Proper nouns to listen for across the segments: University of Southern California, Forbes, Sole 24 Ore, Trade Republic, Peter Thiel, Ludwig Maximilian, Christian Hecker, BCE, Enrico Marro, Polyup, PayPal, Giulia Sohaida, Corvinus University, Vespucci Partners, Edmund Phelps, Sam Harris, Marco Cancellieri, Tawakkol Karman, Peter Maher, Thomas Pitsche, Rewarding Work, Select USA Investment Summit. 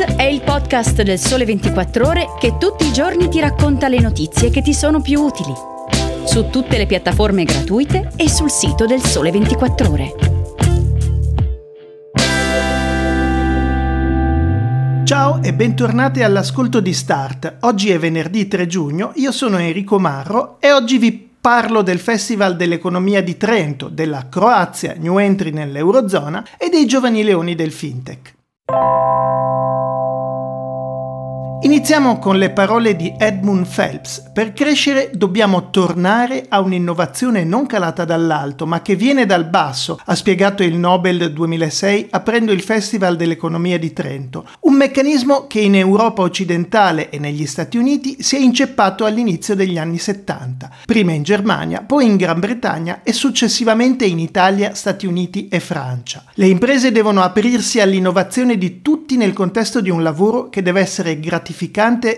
Podcast è il podcast del Sole 24 Ore che tutti i giorni ti racconta le notizie che ti sono più utili. Su tutte le piattaforme gratuite e sul sito del Sole 24 Ore. Ciao e bentornati all'ascolto di Start. Oggi è venerdì 3 giugno, io sono Enrico Marro e oggi vi parlo del Festival dell'Economia di Trento, della Croazia, new entry nell'Eurozona e dei giovani leoni del fintech. Iniziamo con le parole di Edmund Phelps. Per crescere dobbiamo tornare a un'innovazione non calata dall'alto, ma che viene dal basso, ha spiegato il Nobel 2006 aprendo il Festival dell'Economia di Trento, un meccanismo che in Europa occidentale e negli Stati Uniti si è inceppato all'inizio degli anni 70, prima in Germania, poi in Gran Bretagna e successivamente in Italia, Stati Uniti e Francia. Le imprese devono aprirsi all'innovazione di tutti nel contesto di un lavoro che deve essere gratificante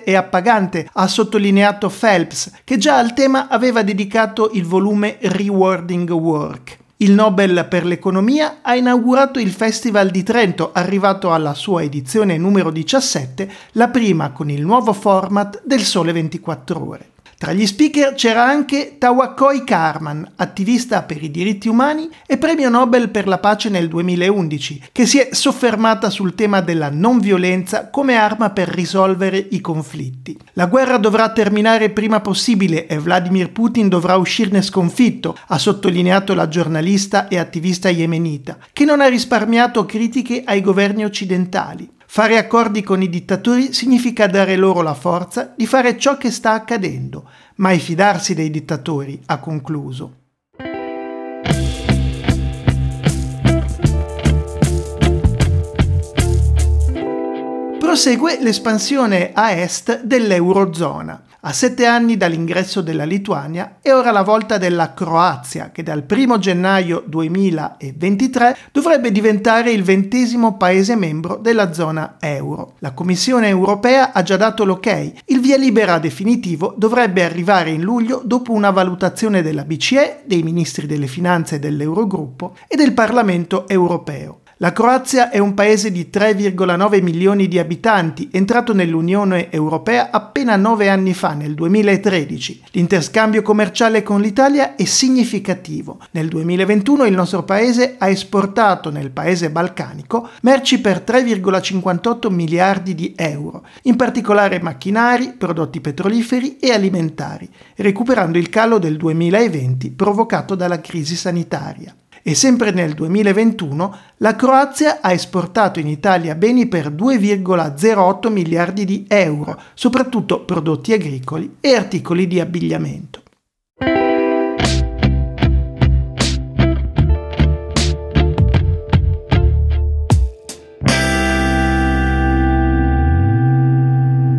e appagante, ha sottolineato Phelps, che già al tema aveva dedicato il volume Rewarding Work. Il Nobel per l'economia ha inaugurato il Festival di Trento, arrivato alla sua edizione numero 17, la prima con il nuovo format del Sole 24 Ore. Tra gli speaker c'era anche Tawakkol Karman, attivista per i diritti umani e premio Nobel per la pace nel 2011, che si è soffermata sul tema della non violenza come arma per risolvere i conflitti. La guerra dovrà terminare prima possibile e Vladimir Putin dovrà uscirne sconfitto, ha sottolineato la giornalista e attivista yemenita, che non ha risparmiato critiche ai governi occidentali. Fare accordi con i dittatori significa dare loro la forza di fare ciò che sta accadendo, mai fidarsi dei dittatori, ha concluso. Prosegue l'espansione a est dell'Eurozona. A 7 anni dall'ingresso della Lituania è ora la volta della Croazia, che dal 1 gennaio 2023 dovrebbe diventare il 20° paese membro della zona euro. La Commissione europea ha già dato l'ok, il via libera definitivo dovrebbe arrivare in luglio dopo una valutazione della BCE, dei ministri delle finanze dell'Eurogruppo e del Parlamento europeo. La Croazia è un paese di 3,9 milioni di abitanti, entrato nell'Unione Europea appena 9 anni fa, nel 2013. L'interscambio commerciale con l'Italia è significativo. Nel 2021 il nostro paese ha esportato nel paese balcanico merci per 3,58 miliardi di euro, in particolare macchinari, prodotti petroliferi e alimentari, recuperando il calo del 2020 provocato dalla crisi sanitaria. E sempre nel 2021 la Croazia ha esportato in Italia beni per 2,08 miliardi di euro, soprattutto prodotti agricoli e articoli di abbigliamento.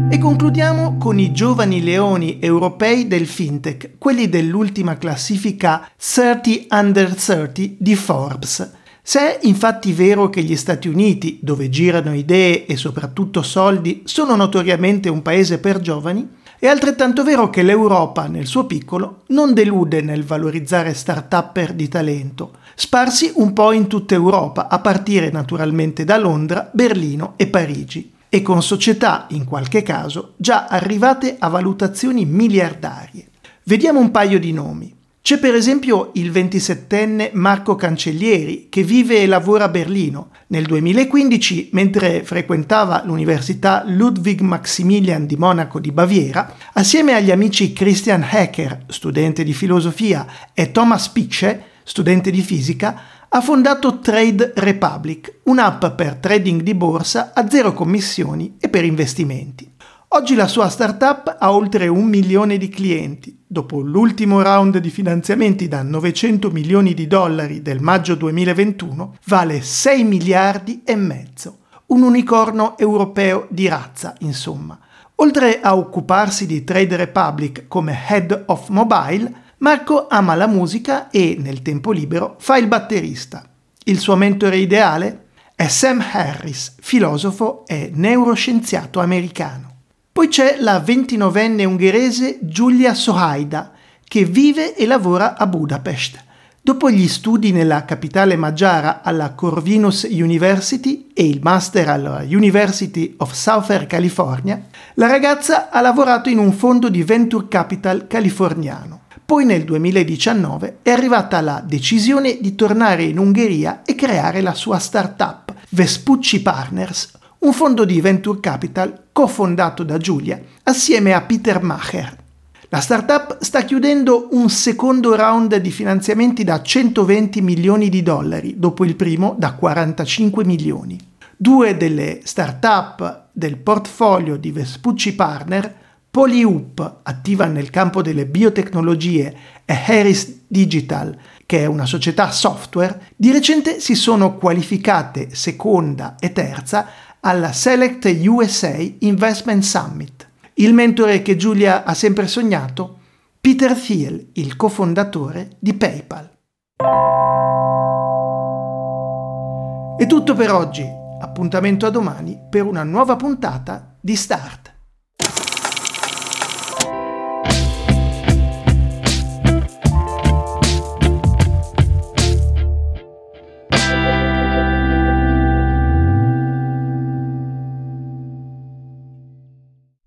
E concludiamo con i giovani leoni europei del fintech, quelli dell'ultima classifica 30 Under 30 di Forbes. Se è infatti vero che gli Stati Uniti, dove girano idee e soprattutto soldi, sono notoriamente un paese per giovani, è altrettanto vero che l'Europa, nel suo piccolo, non delude nel valorizzare start-upper di talento, sparsi un po' in tutta Europa, a partire naturalmente da Londra, Berlino e Parigi, e con società, in qualche caso, già arrivate a valutazioni miliardarie. Vediamo un paio di nomi. C'è per esempio il 27enne Marco Cancellieri, che vive e lavora a Berlino. Nel 2015, mentre frequentava l'università Ludwig Maximilian di Monaco di Baviera, assieme agli amici Christian Hecker, studente di filosofia, e Thomas Pitsche, studente di fisica, ha fondato Trade Republic, un'app per trading di borsa a 0 commissioni e per investimenti. Oggi la sua startup ha oltre 1 milione di clienti. Dopo l'ultimo round di finanziamenti da $900 milioni del maggio 2021, vale 6 miliardi e mezzo. Un unicorno europeo di razza, insomma. Oltre a occuparsi di Trade Republic come Head of Mobile, Marco ama la musica e, nel tempo libero, fa il batterista. Il suo mentore ideale è Sam Harris, filosofo e neuroscienziato americano. Poi c'è la 29enne ungherese Giulia Sohaida, che vive e lavora a Budapest. Dopo gli studi nella capitale magiara alla Corvinus University e il master alla University of Southern California, la ragazza ha lavorato in un fondo di venture capital californiano. Poi nel 2019 è arrivata la decisione di tornare in Ungheria e creare la sua startup, Vespucci Partners, un fondo di venture capital cofondato da Giulia assieme a Peter Maher. La startup sta chiudendo un secondo round di finanziamenti da $120 milioni dopo il primo da 45 milioni. Due delle startup del portfolio di Vespucci Partner, Polyup, attiva nel campo delle biotecnologie, e Harris Digital, che è una società software, di recente si sono qualificate seconda e terza alla Select USA Investment Summit. Il mentore che Giulia ha sempre sognato? Peter Thiel, il cofondatore di PayPal. È tutto per oggi. Appuntamento a domani per una nuova puntata di Start.